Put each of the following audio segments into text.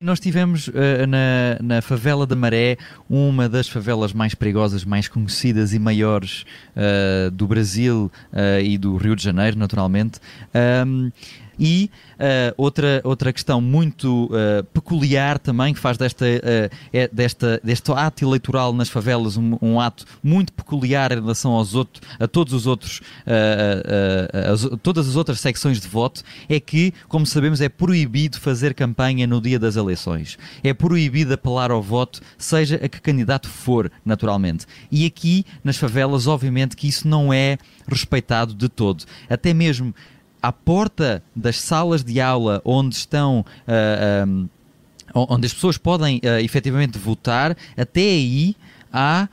Nós tivemos na favela da Maré, uma das favelas mais perigosas, mais conhecidas e maiores do Brasil e do Rio de Janeiro, naturalmente. Outra questão muito peculiar também, que faz deste ato eleitoral nas favelas um ato muito peculiar em relação a todas as outras secções de voto, é que, como sabemos, é proibido fazer campanha no dia das eleições. É proibido apelar ao voto, seja a que candidato for, naturalmente. E aqui, nas favelas, obviamente que isso não é respeitado de todo. Até mesmo à porta das salas de aula onde estão onde as pessoas podem efetivamente votar, até aí há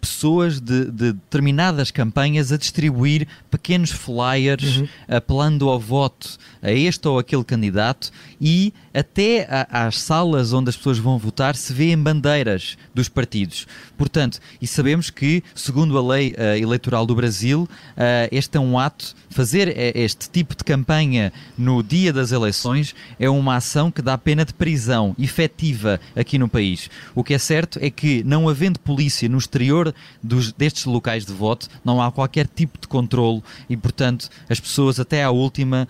pessoas de determinadas campanhas a distribuir pequenos flyers, uhum, apelando ao voto a este ou aquele candidato, e até às salas onde as pessoas vão votar se vêem bandeiras dos partidos. Portanto, e sabemos que, segundo a lei eleitoral do Brasil, este é um ato, fazer este tipo de campanha no dia das eleições é uma ação que dá pena de prisão efetiva aqui no país. O que é certo é que, não havendo polícia no exterior destes locais de voto, não há qualquer tipo de controlo e, portanto, as pessoas até à última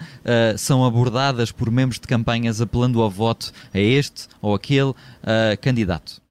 são abordadas por membros de campanhas apelando ao voto a este ou aquele candidato.